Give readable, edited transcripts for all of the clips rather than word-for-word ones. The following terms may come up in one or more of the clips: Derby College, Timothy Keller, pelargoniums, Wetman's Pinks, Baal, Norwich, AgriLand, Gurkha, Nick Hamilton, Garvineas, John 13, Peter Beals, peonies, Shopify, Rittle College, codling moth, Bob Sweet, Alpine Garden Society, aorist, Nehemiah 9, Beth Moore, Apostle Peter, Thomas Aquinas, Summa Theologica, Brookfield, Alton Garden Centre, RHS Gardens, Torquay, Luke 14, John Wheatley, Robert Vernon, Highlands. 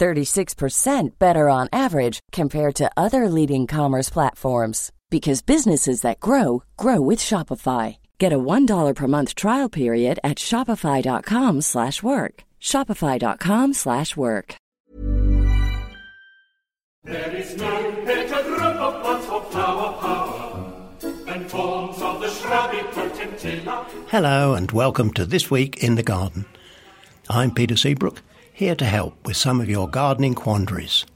36% better on average compared to other leading commerce platforms. Because businesses that grow, grow with Shopify. Get a $1 per month trial period at shopify.com/work. Shopify.com/work. There is no better group of plants for flower power than forms of the shrubby potentilla. Hello and welcome to This Week in the Garden. I'm Peter Seabrook, here to help with some of your gardening quandaries.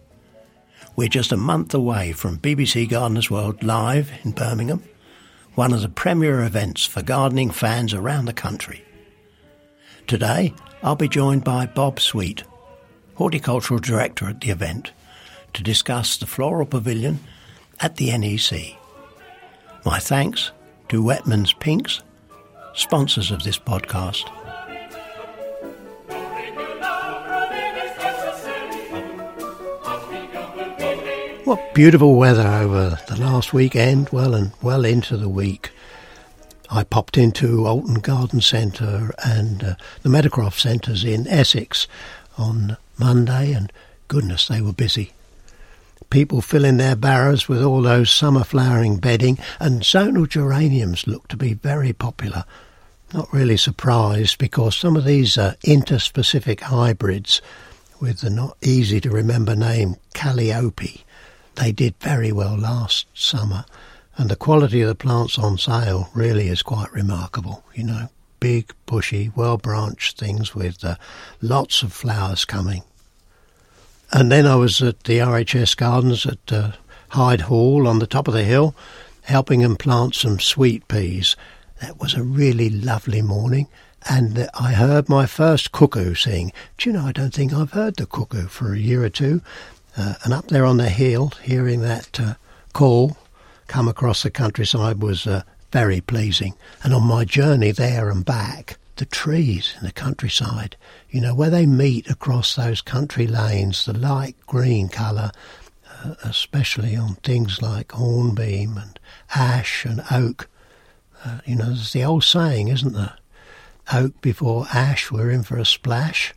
We're just a month away from BBC Gardeners' World Live in Birmingham, one of the premier events for gardening fans around the country. Today, I'll be joined by Bob Sweet, Horticultural Director at the event, to discuss the Floral Pavilion at the NEC. My thanks to Wetman's Pinks, sponsors of this podcast. What beautiful weather over the last weekend, well into the week. I popped into Alton Garden Centre and the Meadowcroft Centres in Essex on Monday, and goodness, they were busy. People filling their barrows with all those summer flowering bedding, and zonal geraniums look to be very popular. Not really surprised, because some of these interspecific hybrids with the not easy to remember name Calliope, they did very well last summer, and the quality of the plants on sale really is quite remarkable. You know, big, bushy, well-branched things with lots of flowers coming. And then I was at the RHS Gardens at Hyde Hall on the top of the hill, helping them plant some sweet peas. That was a really lovely morning, and I heard my first cuckoo sing. Do you know, I don't think I've heard the cuckoo for a year or two. And up there on the hill, hearing that call come across the countryside was very pleasing. And on my journey there and back, the trees in the countryside, you know, where they meet across those country lanes, the light green colour, especially on things like hornbeam and ash and oak. You know, there's the old saying, isn't there? Oak before ash, we're in for a splash.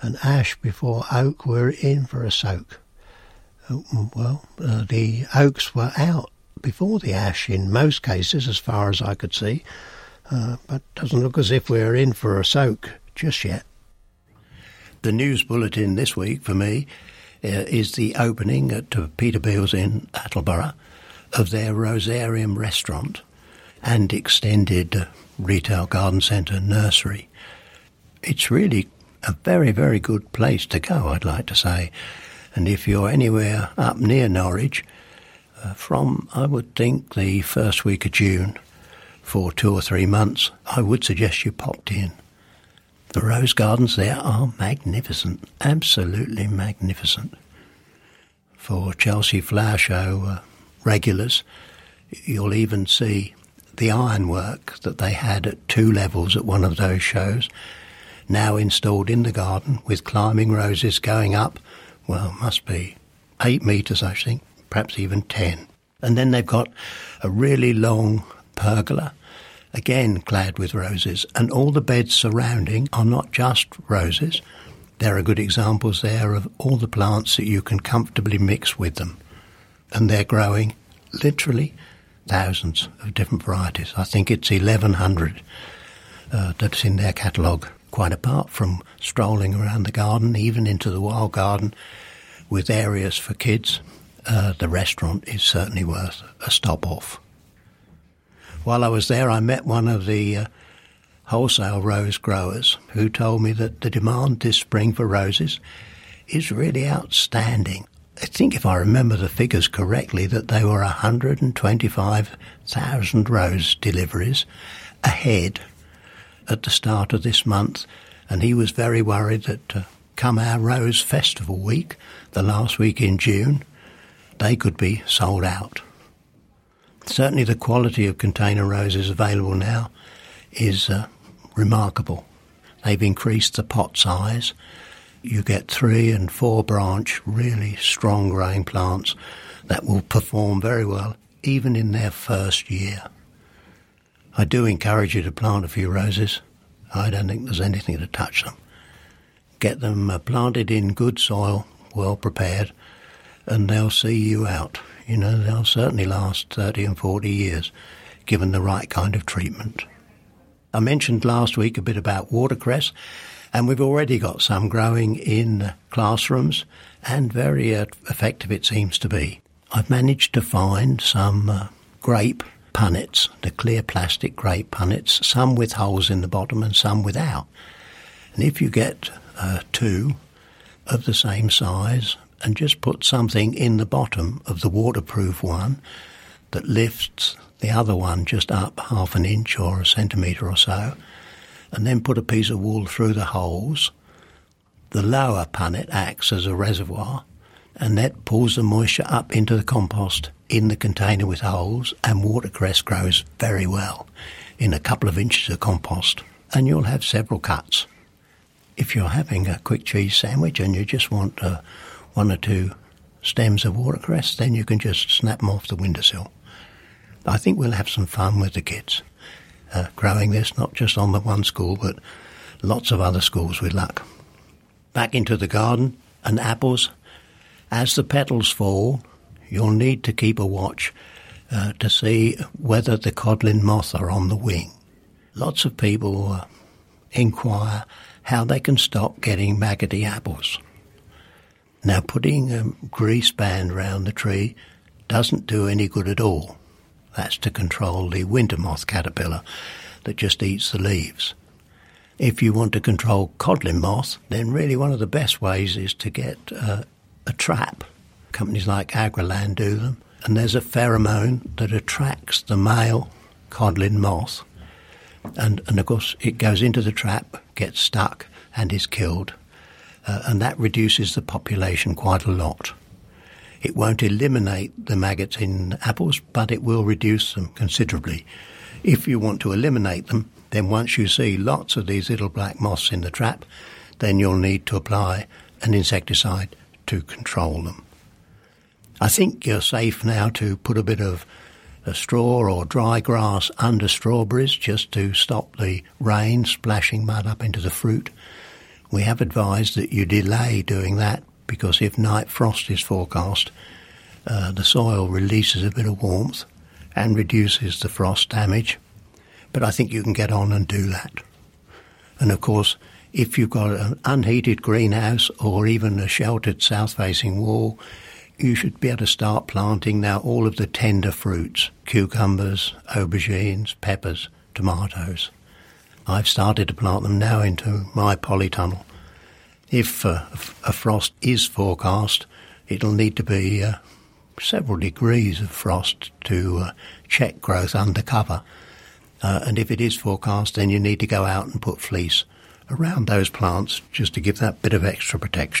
And ash before oak, we're in for a soak. Well, the oaks were out before the ash in most cases, as far as I could see, but doesn't look as if we're in for a soak just yet. The news bulletin this week for me is the opening at Peter Beals in Attleborough of their Rosarium Restaurant and extended retail garden centre nursery. It's really a very, very good place to go, I'd like to say. And if you're anywhere up near Norwich, from, I would think, the first week of June, for 2 or 3 months, I would suggest you popped in. The rose gardens there are magnificent, absolutely magnificent. For Chelsea Flower Show regulars, you'll even see the ironwork that they had at 2 levels at one of those shows, now installed in the garden with climbing roses going up, well, must be 8 metres, I think, perhaps even 10. And then they've got a really long pergola, again clad with roses, and all the beds surrounding are not just roses. There are good examples there of all the plants that you can comfortably mix with them. And they're growing literally thousands of different varieties. I think it's 1,100 that's in their catalogue. Quite apart from strolling around the garden, even into the wild garden with areas for kids, the restaurant is certainly worth a stop off. While I was there, I met one of the wholesale rose growers who told me that the demand this spring for roses is really outstanding. I think, if I remember the figures correctly, that they were 125,000 rose deliveries ahead at the start of this month, and he was very worried that come our Rose Festival week, the last week in June, they could be sold out. Certainly the quality of container roses available now is remarkable. They've increased the pot size. You get 3 and 4 branch really strong growing plants that will perform very well even in their first year. I do encourage you to plant a few roses. I don't think there's anything to touch them. Get them planted in good soil, well prepared, and they'll see you out. You know, they'll certainly last 30 and 40 years, given the right kind of treatment. I mentioned last week a bit about watercress, and we've already got some growing in classrooms, and very effective it seems to be. I've managed to find some grape punnets, the clear plastic grape punnets, some with holes in the bottom and some without. And if you get 2 of the same size and just put something in the bottom of the waterproof one that lifts the other one just up 1/2 inch or 1 centimetre or so, and then put a piece of wool through the holes, the lower punnet acts as a reservoir, and that pulls the moisture up into the compost in the container with holes, and watercress grows very well in a couple of inches of compost, and you'll have several cuts. If you're having a quick cheese sandwich and you just want 1 or 2 stems of watercress, then you can just snap them off the windowsill. I think we'll have some fun with the kids growing this, not just on the one school, but lots of other schools with luck. Back into the garden and apples. As the petals fall, you'll need to keep a watch to see whether the codling moth are on the wing. Lots of people inquire how they can stop getting maggoty apples. Now, putting a grease band round the tree doesn't do any good at all. That's to control the winter moth caterpillar that just eats the leaves. If you want to control codling moth, then really one of the best ways is to get a trap. Companies like AgriLand do them. And there's a pheromone that attracts the male codling moth. And of course, it goes into the trap, gets stuck, and is killed. And that reduces the population quite a lot. It won't eliminate the maggots in apples, but it will reduce them considerably. If you want to eliminate them, then once you see lots of these little black moths in the trap, then you'll need to apply an insecticide to control them. I think you're safe now to put a bit of a straw or dry grass under strawberries just to stop the rain splashing mud up into the fruit. We have advised that you delay doing that because if night frost is forecast, the soil releases a bit of warmth and reduces the frost damage. But I think you can get on and do that. And of course, if you've got an unheated greenhouse or even a sheltered south-facing wall, you should be able to start planting now all of the tender fruits, cucumbers, aubergines, peppers, tomatoes. I've started to plant them now into my polytunnel. If a frost is forecast, it'll need to be several degrees of frost to check growth under cover. And if it is forecast, then you need to go out and put fleece around those plants just to give that bit of extra protection.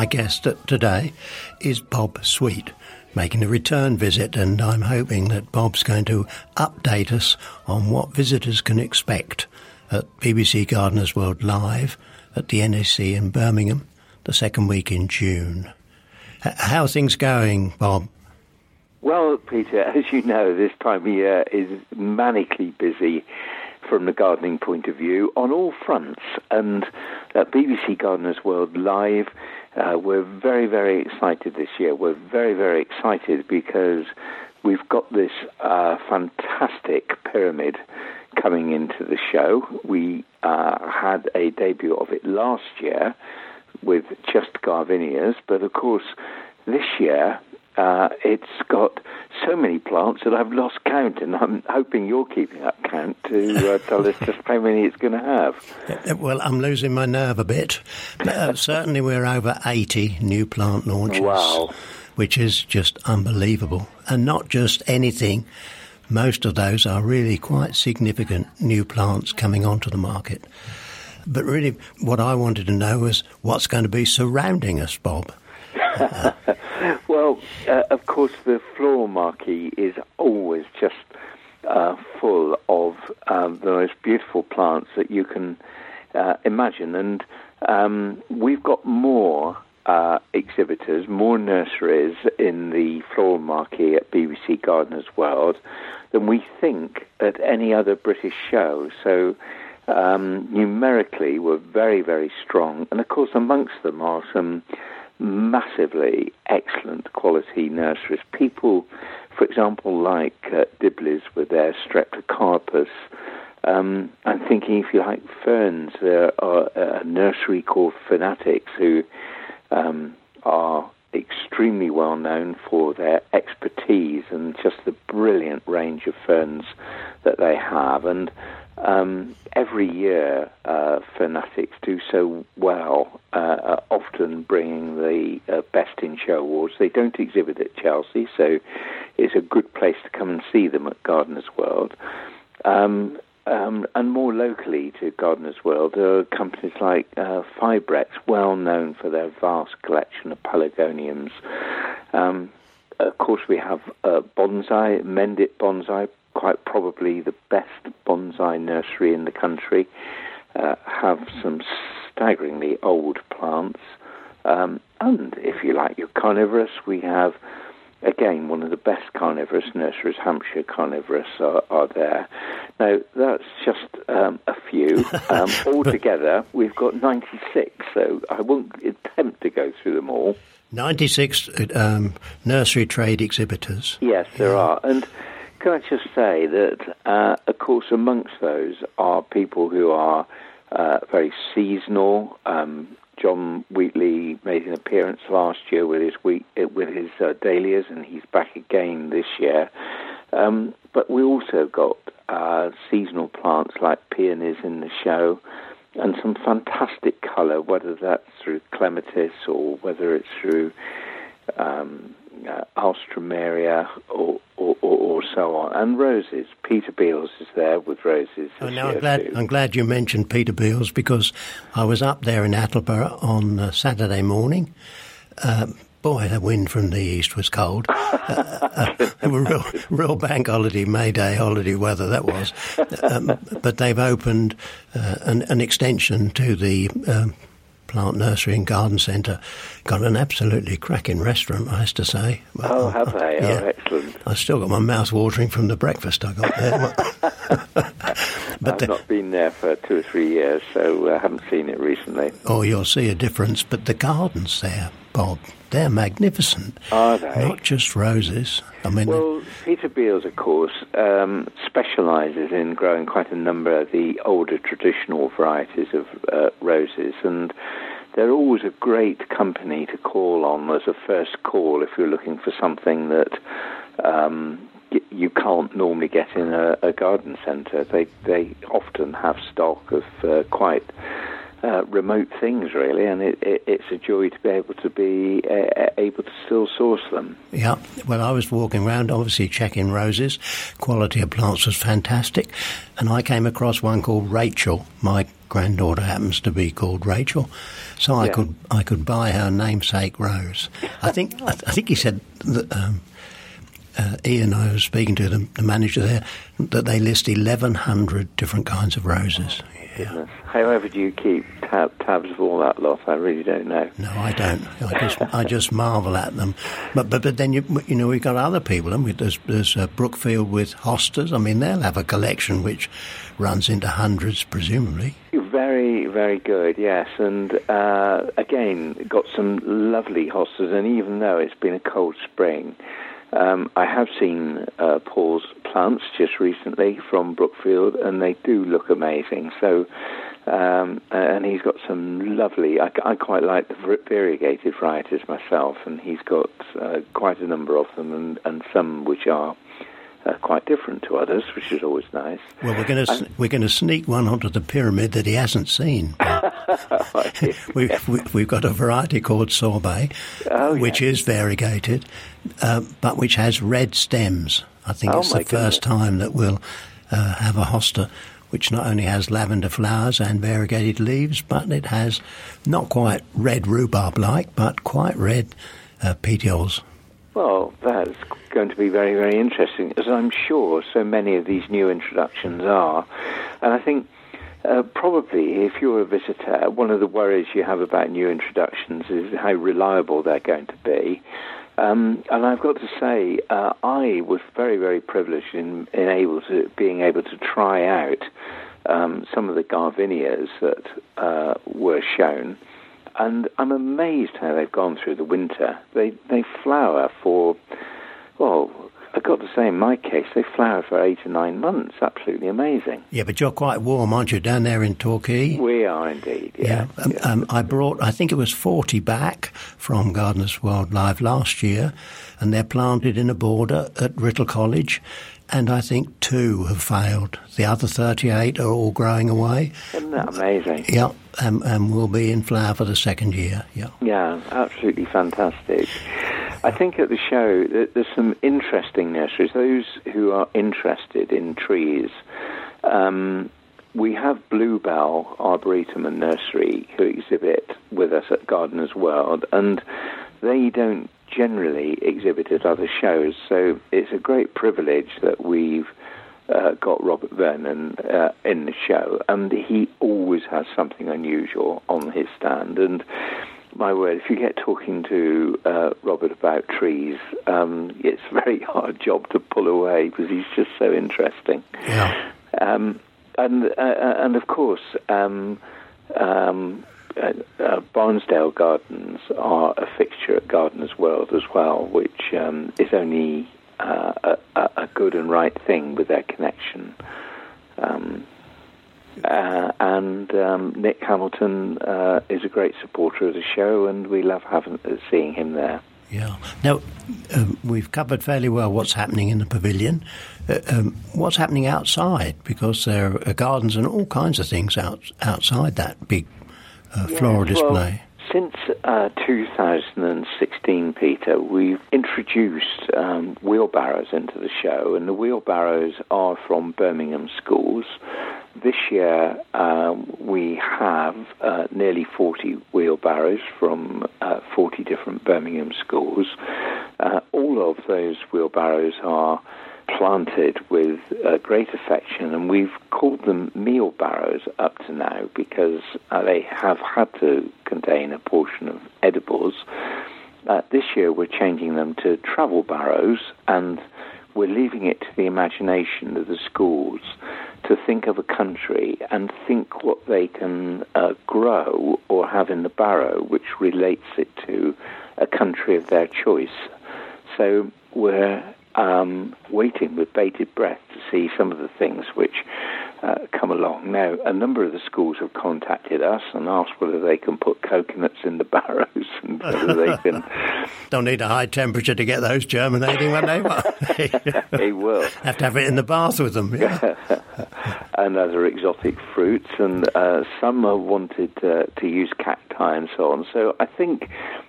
My guest today is Bob Sweet, making a return visit, and I'm hoping that Bob's going to update us on what visitors can expect at BBC Gardeners' World Live at the NAC in Birmingham the second week in June. How are things going, Bob? Well, Peter, as you know, this time of year is manically busy from the gardening point of view on all fronts, and at BBC Gardeners' World Live we're very, very excited this year. We're very, very excited because we've got this fantastic pyramid coming into the show. We had a debut of it last year with just Garvineas, but of course this year it's got so many plants that I've lost count, and I'm hoping you're keeping up count to tell us just how many it's going to have. Well, I'm losing my nerve a bit. Certainly we're over 80 new plant launches, wow, which is just unbelievable. And not just anything. Most of those are really quite significant new plants coming onto the market. But really what I wanted to know was what's going to be surrounding us, Bob. Well, of course, the floral marquee is always just full of the most beautiful plants that you can imagine. And we've got more exhibitors, more nurseries in the floral marquee at BBC Gardeners' World than we think at any other British show. So numerically, we're very, very strong. And, of course, amongst them are some massively excellent quality nurseries. People, for example, like Dibley's with their streptocarpus. I'm thinking, if you like, ferns. There are a nursery called Fanatics who are extremely well known for their expertise and just the brilliant range of ferns that they have. And every year, fanatics do so well, often bringing the Best in Show awards. They don't exhibit at Chelsea, so it's a good place to come and see them at Gardeners' World. And more locally to Gardeners' World, there are companies like Fibrex, well known for their vast collection of pelargoniums. Of course, we have bonsai, Mendit Bonsai, quite probably the best bonsai nursery in the country, have some staggeringly old plants. And if you like your carnivorous, we have, again, one of the best carnivorous nurseries, Hampshire Carnivorous, are there. Now, that's just a few. Altogether, we've got 96, so I won't attempt to go through them all. 96 nursery trade exhibitors. Yes, there are. And can I just say that, of course, amongst those are people who are very seasonal. John Wheatley made an appearance last year with his dahlias, and he's back again this year. But we also got seasonal plants like peonies in the show, and some fantastic colour, whether that's through clematis or whether it's through Ostromeria or so on, and roses. Peter Beals is there with roses. Oh, now I'm glad you mentioned Peter Beals, because I was up there in Attleborough on Saturday morning. Boy, the wind from the east was cold. Real bank holiday, May Day holiday weather that was. But they've opened an extension to the plant nursery and garden centre. Got an absolutely cracking restaurant, I have to say. Well, have they? Yeah. Oh, excellent. I've still got my mouth watering from the breakfast I got there. But I've not been there for 2 or 3 years, so I haven't seen it recently. Oh, you'll see a difference. But the gardens there, Bob, they're magnificent. Are they? Not just roses. I mean, well, Peter Beals, of course, specialises in growing quite a number of the older traditional varieties of roses, and they're always a great company to call on as a first call if you're looking for something that you can't normally get in a garden centre. They often have stock of quite remote things, really, and it's a joy to be able to still source them. Yeah, well, I was walking around, obviously checking roses. Quality of plants was fantastic, and I came across one called Rachel. My granddaughter happens to be called Rachel, so I could buy her namesake rose. I think he said that. Ian, I was speaking to the manager there, that they list 1,100 different kinds of roses. Yeah. However do you keep tabs of all that lot? I really don't know. No, I don't. I just marvel at them. But then you know we've got other people, and there's Brookfield with hostas. I mean, they'll have a collection which runs into hundreds, presumably. Very, very good, yes. And again, got some lovely hostas. And even though it's been a cold spring, I have seen Paul's plants just recently from Brookfield, and they do look amazing. So, and he's got some lovely. I quite like the variegated varieties myself, and he's got quite a number of them, and some which are quite different to others, which is always nice. Well, we're going to sneak one onto the pyramid that he hasn't seen. We've got a variety called sorbet, which is variegated, but which has red stems. I think it's the first time that we'll have a hosta which not only has lavender flowers and variegated leaves, but it has not quite red rhubarb-like, but quite red petioles. Well, that's going to be very, very interesting, as I'm sure so many of these new introductions are. And I think probably, if you're a visitor, one of the worries you have about new introductions is how reliable they're going to be. And I've got to say, I was very, very privileged in being able to try out some of the Garvineas that were shown. And I'm amazed how they've gone through the winter. They flower for, well, I've got to say, in my case, they flower for 8 or 9 months. Absolutely amazing. Yeah, but you're quite warm, aren't you, down there in Torquay? We are indeed, yeah. I brought, I think it was 40 back from Gardeners' World Live last year, and they're planted in a border at Rittle College, and I think 2 have failed. The other 38 are all growing away. Isn't that amazing? Yeah, and will be in flower for the second year. Yeah, absolutely fantastic. I think at the show there's some interesting nurseries. Those who are interested in trees, we have Bluebell Arboretum and Nursery who exhibit with us at Gardeners' World, and they don't generally exhibit at other shows, so it's a great privilege that we've got Robert Vernon in the show, and he always has something unusual on his stand. And my word, if you get talking to Robert about trees, it's a very hard job to pull away because he's just so interesting. Yeah. And of course, Barnsdale Gardens are a fixture at Gardeners' World as well, which is only a good and right thing with their connection. And Nick Hamilton is a great supporter of the show, and we love seeing him there. Yeah. Now, we've covered fairly well what's happening in the pavilion. What's happening outside? Because there are gardens and all kinds of things outside that big floral display. Well, since 2016, Peter, we've introduced wheelbarrows into the show, and the wheelbarrows are from Birmingham schools. This year we have nearly 40 wheelbarrows from 40 different Birmingham schools. All of those wheelbarrows are planted with great affection, and we've called them meal barrows up to now because they have had to contain a portion of edibles. This year we're changing them to travel barrows, and we're leaving it to the imagination of the schools to think of a country and think what they can grow or have in the barrow, which relates it to a country of their choice. So we're waiting with bated breath to see some of the things which come along. Now, a number of the schools have contacted us and asked whether they can put coconuts in the barrows and whether they can... Don't need a high temperature to get those germinating, won't they? They will. Have to have it in the bath with them, yeah. And other exotic fruits, and some have wanted to use cacti and so on. So I think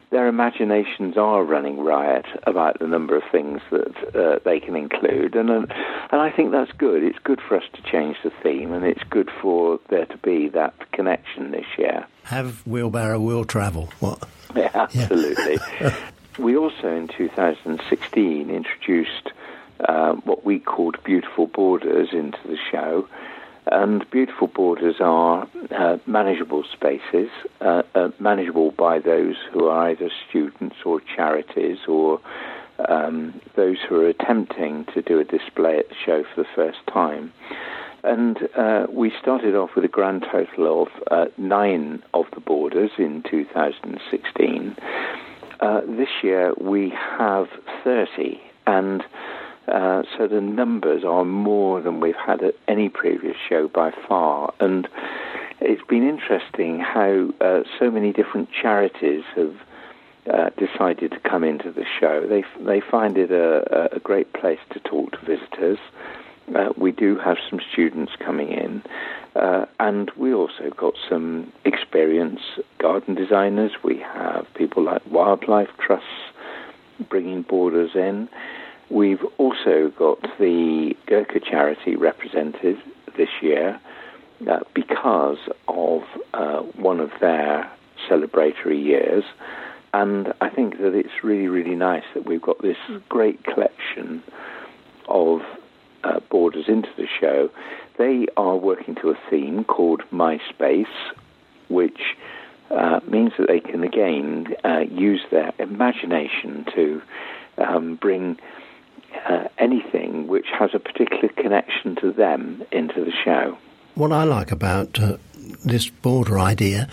their imaginations are running riot about the number of things that they can include. And I think that's good. It's good for us to change the theme, and it's good for there to be that connection this year. Have wheelbarrow, will travel. What? Yeah, absolutely. Yeah. We also, in 2016, introduced what we called beautiful borders into the show. And beautiful borders are manageable spaces, manageable by those who are either students or charities or those who are attempting to do a display at the show for the first time. And we started off with a grand total of 9 of the borders in 2016. This year we have 30, and so the numbers are more than we've had at any previous show by far. And it's been interesting how so many different charities have decided to come into the show. They find it a great place to talk to visitors. We do have some students coming in, and we also got some experienced garden designers. We have people like wildlife trusts bringing borders in. We've also got the Gurkha charity represented this year because of one of their celebratory years. And I think that it's really, really nice that we've got this great collection of borders into the show. They are working to a theme called My Space, which means that they can, again, use their imagination to bring anything which has a particular connection to them into the show. What I like about this border idea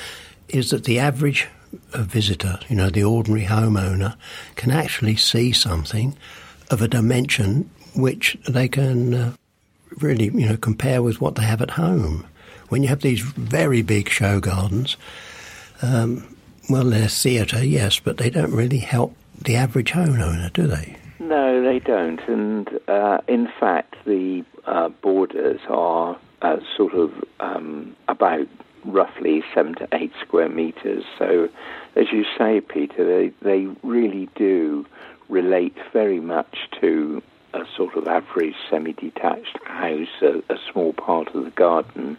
is that the average visitor, you know, the ordinary homeowner, can actually see something of a dimension which they can really, you know, compare with what they have at home. When you have these very big show gardens, well, they're theatre, yes, but they don't really help the average homeowner, do they? No, they don't. And in fact, the borders are sort of about roughly 7 to 8 square metres. So, as you say, Peter, they really do relate very much to a sort of average semi-detached house, a small part of the garden.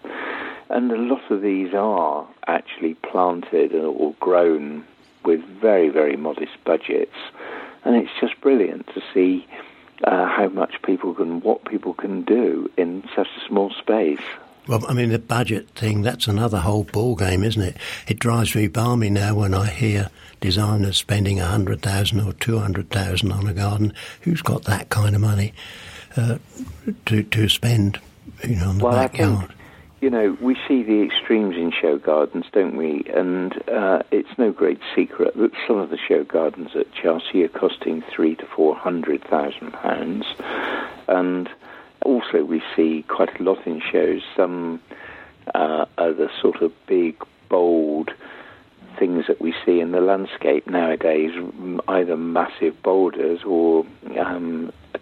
And a lot of these are actually planted or grown with very, very modest budgets. And it's just brilliant to see how much people can, what people can do in such a small space. Well, I mean, the budget thing, that's another whole ball game, isn't it? It drives me balmy now when I hear designers spending $100,000 or $200,000 on a garden. Who's got that kind of money to spend, you know, on the backyard? You know, we see the extremes in show gardens, don't we? And it's no great secret that some of the show gardens at Chelsea are costing £300,000 to £400,000. And also we see quite a lot in shows. Some are the sort of big, bold things that we see in the landscape nowadays, either massive boulders or a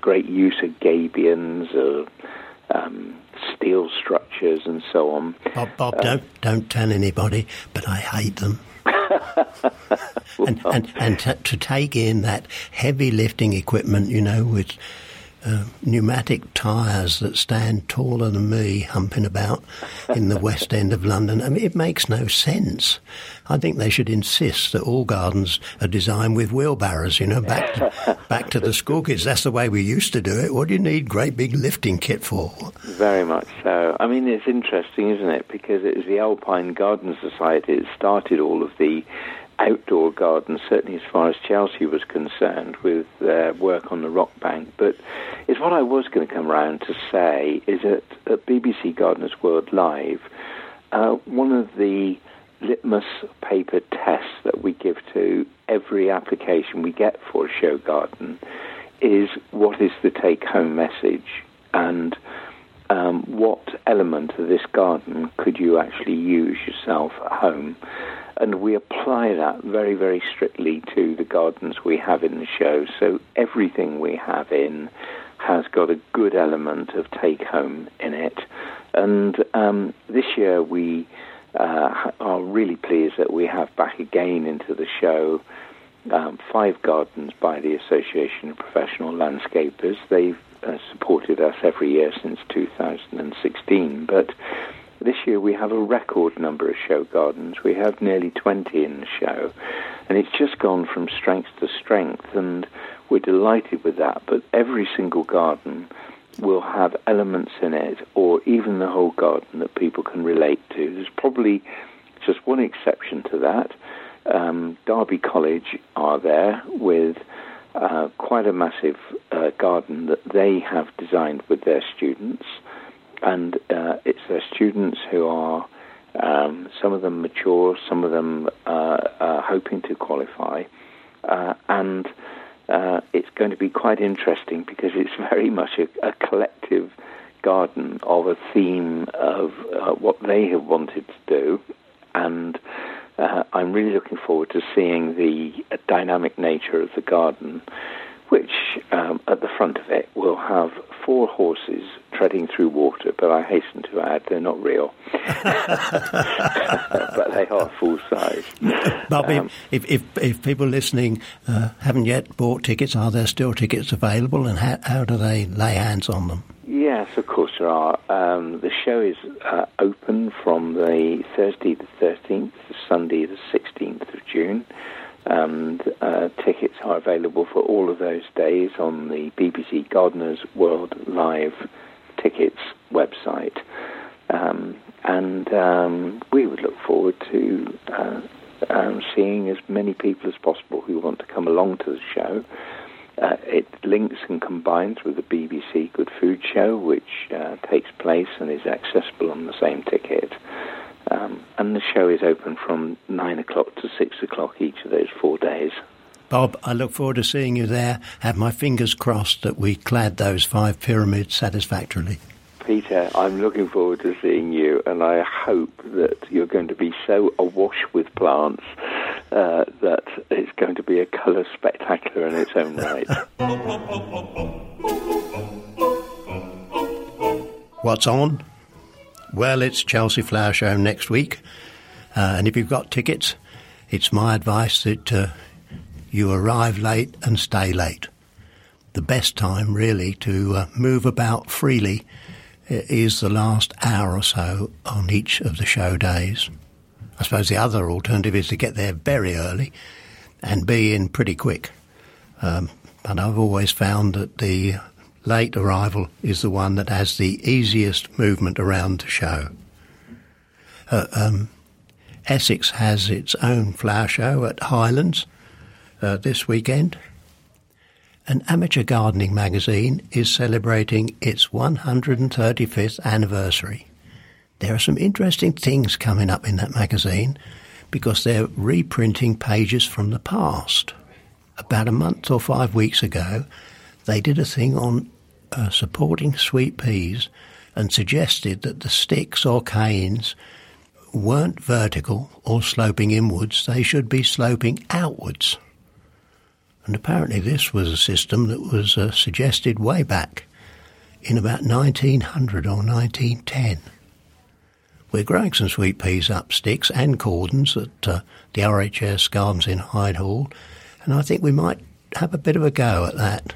great use of gabions or steel structures and so on. Bob, don't tell anybody, but I hate them. and to take in that heavy lifting equipment, you know, with pneumatic tyres that stand taller than me humping about in the West End of London. I mean, it makes no sense. I think they should insist that all gardens are designed with wheelbarrows, you know, back to the school kids. That's the way we used to do it. What do you need great big lifting kit for? Very much so. I mean, it's interesting, isn't it? Because it was the Alpine Garden Society that started all of the outdoor gardens, certainly as far as Chelsea was concerned, with their work on the rock bank. But it's what I was going to come round to say is that at BBC Gardeners' World Live, one of the litmus paper tests that we give to every application we get for a show garden is what is the take-home message, and what element of this garden could you actually use yourself at home? And we apply that very, very strictly to the gardens we have in the show. So everything we have in has got a good element of take-home in it. And this year we are really pleased that we have back again into the show 5 gardens by the Association of Professional Landscapers. They've supported us every year since 2016, but this year we have a record number of show gardens. We have nearly 20 in the show, and it's just gone from strength to strength, and we're delighted with that. But every single garden will have elements in it, or even the whole garden, that people can relate to. There's probably just one exception to that. Derby College are there with quite a massive garden that they have designed with their students, and it's their students who are some of them mature, some of them are hoping to qualify, and it's going to be quite interesting because it's very much a collective garden of a theme of what they have wanted to do, and I'm really looking forward to seeing the dynamic nature of the garden, which at the front of it will have 4 horses treading through water, but I hasten to add they're not real. But they are full size. Bobby, if people listening haven't yet bought tickets, are there still tickets available, and how do they lay hands on them? Yes, of course there are. The show is open from the Thursday the 13th to Sunday the 16th of June. And tickets are available for all of those days on the BBC Gardeners' World Live tickets website. And we would look forward to seeing as many people as possible who want to come along to the show. It links and combines with the BBC Good Food Show, which takes place and is accessible on the same ticket. And the show is open from 9 o'clock to 6 o'clock each of those 4 days. Bob, I look forward to seeing you there. Have my fingers crossed that we clad those 5 pyramids satisfactorily. Peter, I'm looking forward to seeing you, and I hope that you're going to be so awash with plants that it's going to be a colour spectacular in its own right. What's on? Well, it's Chelsea Flower Show next week, and if you've got tickets, it's my advice that you arrive late and stay late. The best time, really, to move about freely is the last hour or so on each of the show days. I suppose the other alternative is to get there very early and be in pretty quick. But I've always found that the late arrival is the one that has the easiest movement around the show. Essex has its own flower show at Highlands this weekend. An amateur gardening magazine is celebrating its 135th anniversary. There are some interesting things coming up in that magazine because they're reprinting pages from the past. About a month or 5 weeks ago, they did a thing on supporting sweet peas and suggested that the sticks or canes weren't vertical or sloping inwards, they should be sloping outwards. And apparently this was a system that was suggested way back in about 1900 or 1910. We're growing some sweet peas up sticks and cordons at the RHS Gardens in Hyde Hall, and I think we might have a bit of a go at that,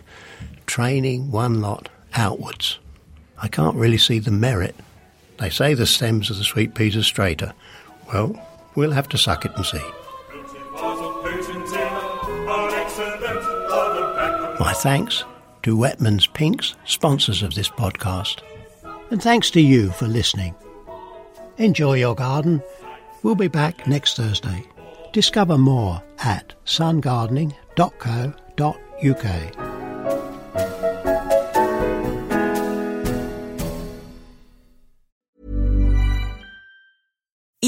training one lot outwards. I can't really see the merit. They say the stems of the sweet peas are straighter. Well, we'll have to suck it and see. My thanks to Wetman's Pinks, sponsors of this podcast. And thanks to you for listening. Enjoy your garden. We'll be back next Thursday. Discover more at sungardening.co.uk.